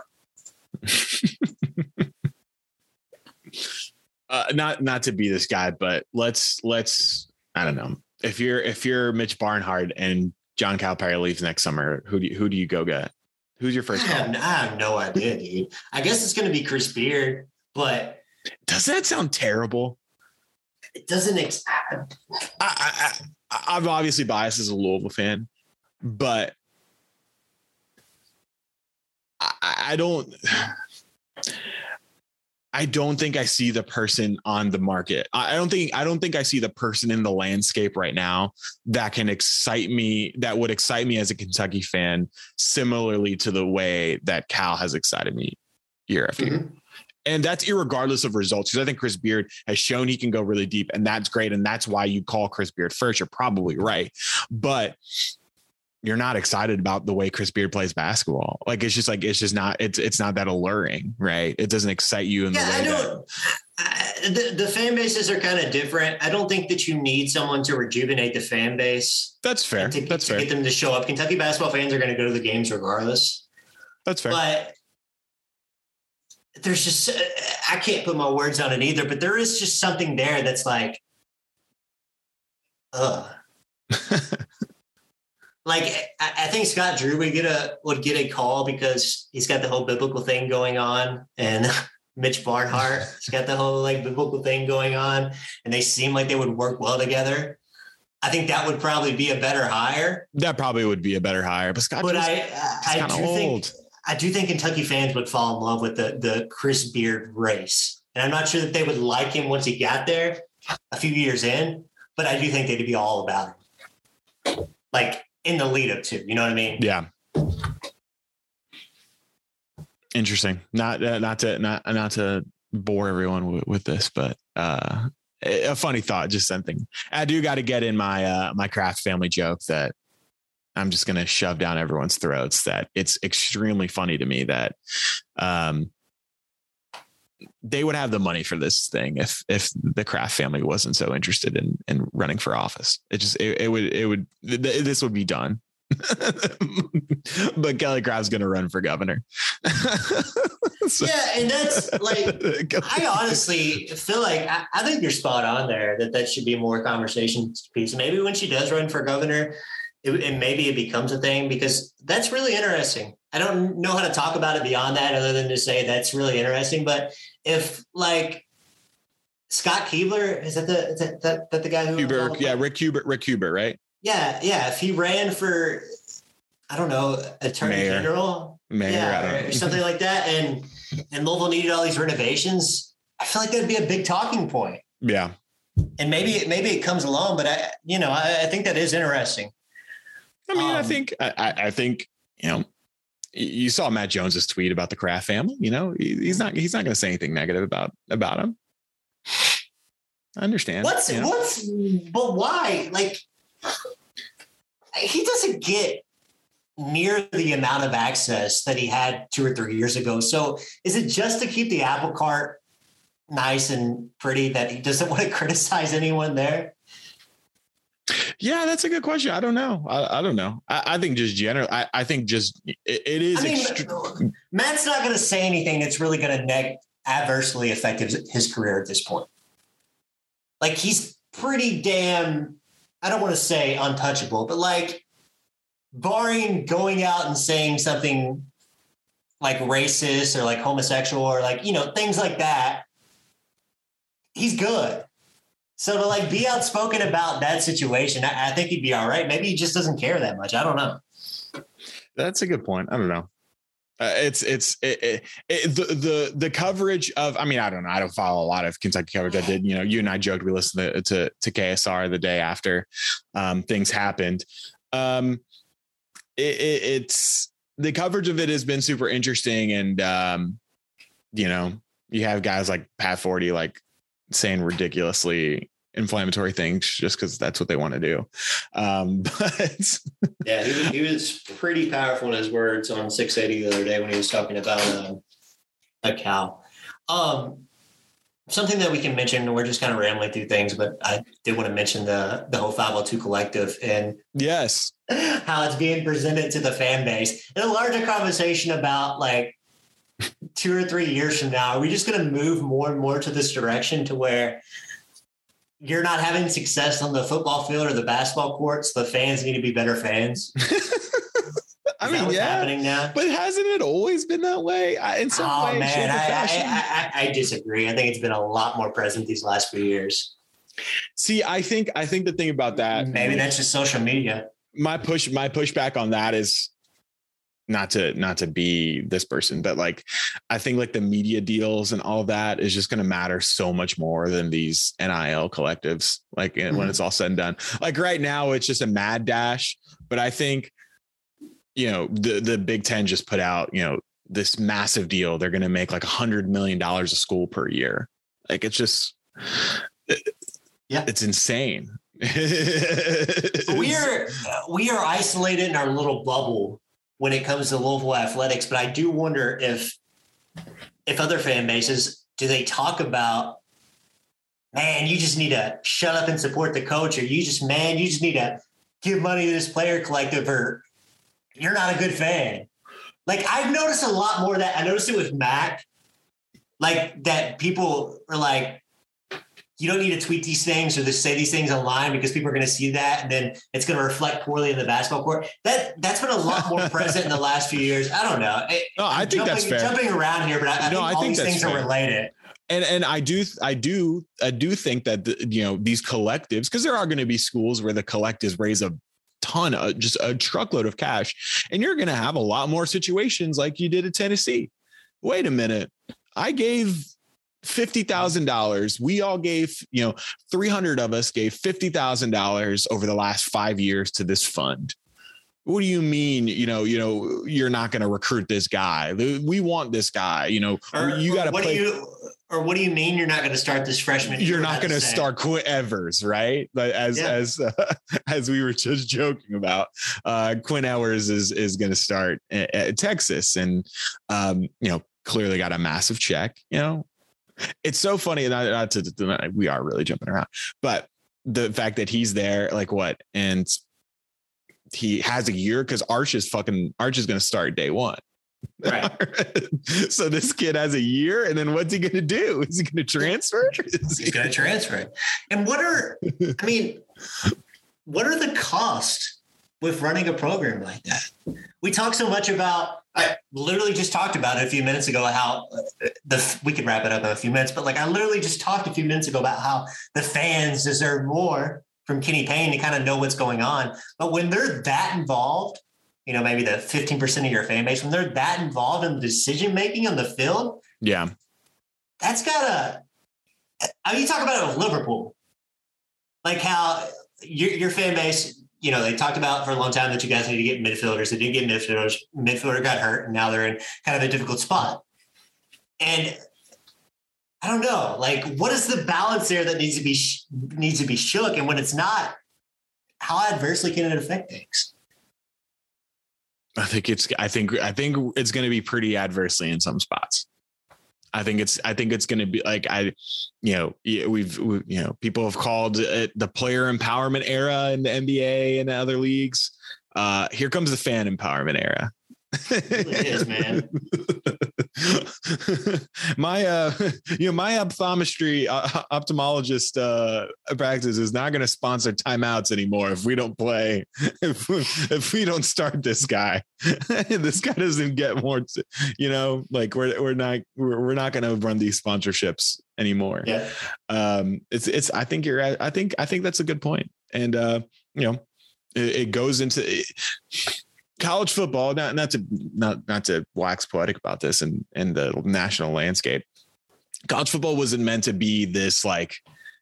Not to be this guy, but let's, I don't know, if you're Mitch Barnhart and John Calipari leaves next summer, who do you go get? Who's your first call? I have no idea, dude. I guess it's going to be Chris Beard, but does that sound terrible? It doesn't. I'm obviously biased as a Louisville fan, But I don't think I see the person on the market. I don't think I see the person in the landscape right now that can excite me, that would excite me as a Kentucky fan, similarly to the way that Cal has excited me year after year. And that's irregardless of results, because I think Chris Beard has shown he can go really deep, and that's great. And that's why you call Chris Beard first. You're probably right, but you're not excited about the way Chris Beard plays basketball. It's just not that alluring, right? It doesn't excite you in the way the fan bases are kind of different. I don't think that you need someone to rejuvenate the fan base. That's fair. That's fair. Get them to show up. Kentucky basketball fans are going to go to the games regardless. That's fair. But there's just, I can't put my words on it either, but there is just something there that's like, like I think Scott Drew would get a call because he's got the whole biblical thing going on, and Mitch Barnhart has got the whole like biblical thing going on, and they seem like they would work well together. I think that would probably be a better hire. That probably would be a better hire, but Scott Drew's kind of old. I do think Kentucky fans would fall in love with the Chris Beard race. And I'm not sure that they would like him once he got there a few years in, but I do think they'd be all about him. Like in the lead up to, you know what I mean? Yeah. Interesting. Not to bore everyone with this, but a funny thought, just something. I do got to get in my, my Kraft family joke that I'm just going to shove down everyone's throats, that it's extremely funny to me that they would have the money for this thing if the Kraft family wasn't so interested in running for office. This would be done. But Kelly Kraft's going to run for governor. So. Yeah, and that's like, I honestly feel like I think you're spot on there, that should be more conversation piece. Maybe when she does run for governor, and maybe it becomes a thing, because that's really interesting. I don't know how to talk about it beyond that, other than to say that's really interesting. But if like Scott Keebler, is that the guy who Huber, yeah, Rick Huber, right? Yeah. If he ran for, I don't know, Attorney General, yeah, or something like that, and Louisville needed all these renovations, I feel like that'd be a big talking point. Yeah, and maybe it comes along, but I think that is interesting. I mean, I think, you know, you saw Matt Jones's tweet about the Kraft family, you know, he's not going to say anything negative about him. I understand. But why? Like, he doesn't get near the amount of access that he had 2 or 3 years ago. So is it just to keep the apple cart nice and pretty that he doesn't want to criticize anyone there? Yeah, that's a good question. I don't know. I don't know. I think just generally, I think just it is. I mean, Matt's not going to say anything that's really going to adversely affect his career at this point. Like, he's pretty damn, I don't want to say untouchable, but like, barring going out and saying something like racist or like homosexual or like, you know, things like that, he's good. So to like be outspoken about that situation, I think he'd be all right. Maybe he just doesn't care that much. I don't know. That's a good point. I don't know. The coverage of, I mean, I don't know. I don't follow a lot of Kentucky coverage. I did, you know, you and I joked, we listened to KSR the day after things happened. It's the coverage of it has been super interesting. And you know, you have guys like Pat Forty, like saying ridiculously inflammatory things just because that's what they want to do. But yeah, he was pretty powerful in his words on 680 the other day when he was talking about a cow. Something that we can mention, we're just kind of rambling through things, but I did want to mention the whole 502 collective and yes, how it's being presented to the fan base in a larger conversation about like 2 or 3 years from now, are we just going to move more and more to this direction to where you're not having success on the football field or the basketball courts? The fans need to be better fans. I mean, yeah, but hasn't it always been that way? I disagree. I think it's been a lot more present these last few years. See, I think the thing about that, maybe that's just social media. My pushback on that is not to be this person, but like, I think like the media deals and all that is just going to matter so much more than these NIL collectives. Like when it's all said and done, like right now it's just a mad dash, but I think, you know, the Big Ten just put out, you know, this massive deal. They're going to make like $100 million a school per year. Like it's just, it's insane. We are isolated in our little bubble when it comes to Louisville athletics, but I do wonder if other fan bases, do they talk about, man, you just need to shut up and support the coach, or you just need to give money to this player collective, or you're not a good fan. Like I've noticed a lot more that I noticed it with Mac, like that people are like, you don't need to tweet these things or just say these things online because people are going to see that. And then it's going to reflect poorly in the basketball court. That's been a lot more present in the last few years. I don't know. I think that's fair jumping around here, but I think all these things are related. And I do think that, these collectives, cause there are going to be schools where the collectives raise a ton of just a truckload of cash, and you're going to have a lot more situations like you did at Tennessee. Wait a minute. I gave $50,000. We all gave, 300 of us gave $50,000 over the last 5 years to this fund. What do you mean? You're not going to recruit this guy. We want this guy, what do you mean? You're not going to start this freshman? You're not going to start Quinn Ewers, right? As we were just joking about, Quinn Ewers is going to start at Texas and, clearly got a massive check, It's so funny, and we are really jumping around, but the fact that he's there, and he has a year because Arch is going to start day one. Right. So this kid has a year, and then what's he going to do? Is he going to transfer? He's going to transfer. And what are the costs with running a program like that? We talk so much about, I literally just talked about it a few minutes ago, how we can wrap it up in a few minutes, but I literally just talked a few minutes ago about how the fans deserve more from Kenny Payne to kind of know what's going on. But when they're that involved, maybe the 15% of your fan base, when they're that involved in the decision-making on the field. Yeah. That's you talk about it with Liverpool, like how your fan base, they talked about for a long time that you guys need to get midfielders. They didn't get midfielders. Midfielder got hurt, and now they're in kind of a difficult spot. And I don't know, what is the balance there that needs to be shook? And when it's not, how adversely can it affect things? I think it's going to be pretty adversely in some spots. I think it's going to be people have called it the player empowerment era in the NBA and the other leagues. Here comes the fan empowerment era. It is, man. My optometry ophthalmologist practice is not going to sponsor timeouts anymore if we don't play. If we don't start this guy, this guy doesn't get more. We're not going to run these sponsorships anymore. Yeah. It's. I think you're. I think that's a good point. And it goes into. College football, not to wax poetic about this and the national landscape. College football wasn't meant to be this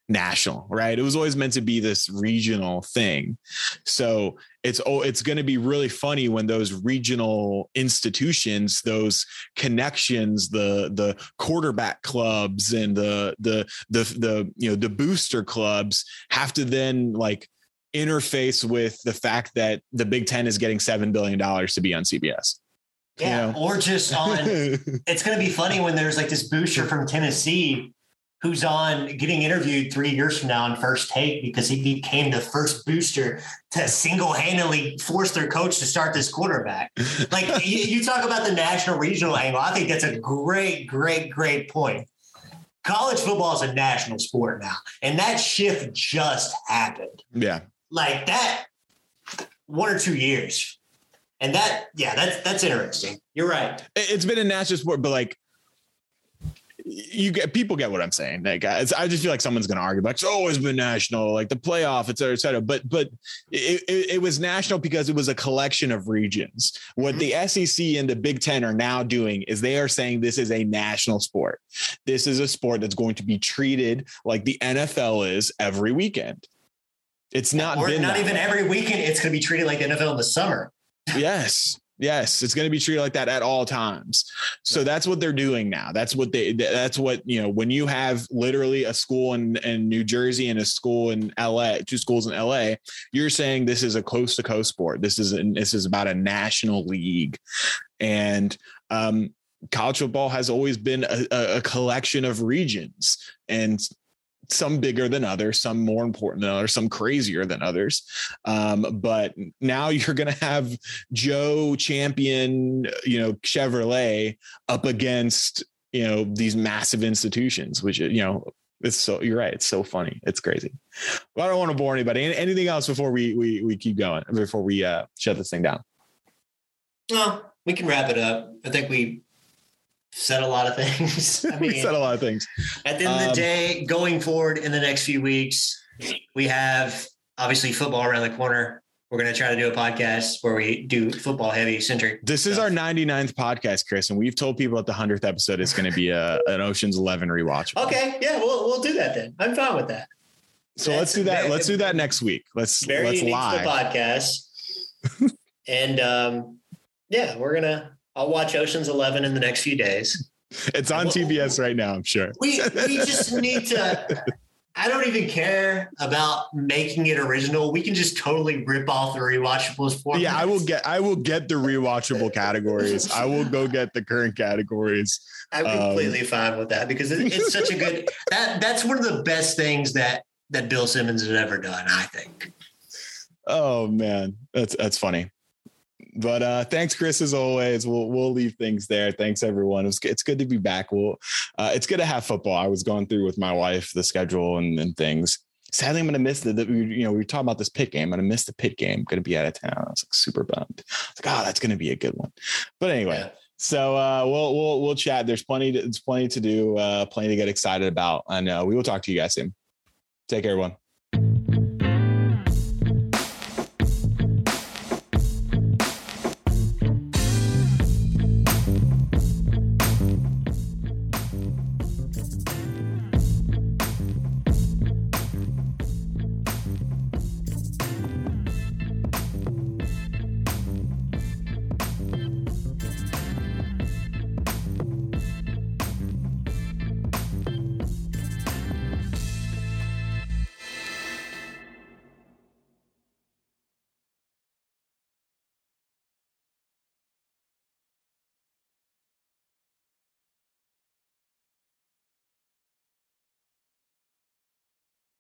national, right? It was always meant to be this regional thing. So it's going to be really funny when those regional institutions, those connections, the quarterback clubs and the booster clubs have to then interface with the fact that the Big Ten is getting $7 billion to be on CBS. Yeah. Or just on, it's going to be funny when there's this booster from Tennessee who's on getting interviewed 3 years from now on First Take because he became the first booster to single-handedly force their coach to start this quarterback. You talk about the national regional angle. I think that's a great, great, great point. College football is a national sport now. And that shift just happened. Yeah. That 1 or 2 years. And that's interesting. You're right. It's been a national sport, but people get what I'm saying. Like, I just feel like someone's going to argue about it's always been national, like the playoff, etc., etc. But it was national because it was a collection of regions. What the SEC and the Big Ten are now doing is they are saying this is a national sport. This is a sport that's going to be treated like the NFL is every weekend. It's not even every weekend. It's going to be treated like the NFL in the summer. Yes. Yes, it's going to be treated like that at all times. So that's what they're doing now. That's what, you know, when you have literally a school in New Jersey and a school in LA, two schools in LA, you're saying this is a coast to coast sport. This is about a national league. And college football has always been a collection of regions, and some bigger than others, some more important than others, some crazier than others. But now you're going to have Joe Champion, you know, Chevrolet up against, you know, these massive institutions, which, you know, it's so, you're right. It's so funny. It's crazy. Well, I don't want to bore anybody. Anything else before we keep going, before we shut this thing down? Well, we can wrap it up. I think we said a lot of things. I mean, we said a lot of things. At the end of the day, going forward in the next few weeks, we have obviously football around the corner. We're going to try to do a podcast where we do football heavy centric. This is our 99th podcast, Chris. And we've told people at the 100th episode, it's going to be an Ocean's 11 rewatch. Okay. Yeah. We'll do that then. I'm fine with that. So let's do that. Let's do that next week. Let's live the podcast. And yeah, we're going to, I'll watch Ocean's 11 in the next few days. It's on TBS right now, I'm sure. We just need to, I don't even care about making it original. We can just totally rip off the rewatchables for Yeah, minutes. I will get the rewatchable categories. I will go get the current categories. I'm completely fine with that because it's such a good, that's one of the best things that Bill Simmons has ever done, I think. Oh man, that's funny. But thanks, Chris, as always. We'll leave things there. Thanks, everyone. It's good to be back. It's good to have football. I was going through with my wife the schedule and things. Sadly, I'm going to miss we were talking about this pit game. I'm going to miss the pit game. I'm going to be out of town. I was like super bummed. That's going to be a good one. But anyway, So we'll chat. There's plenty to do, plenty to get excited about. And we will talk to you guys soon. Take care, everyone.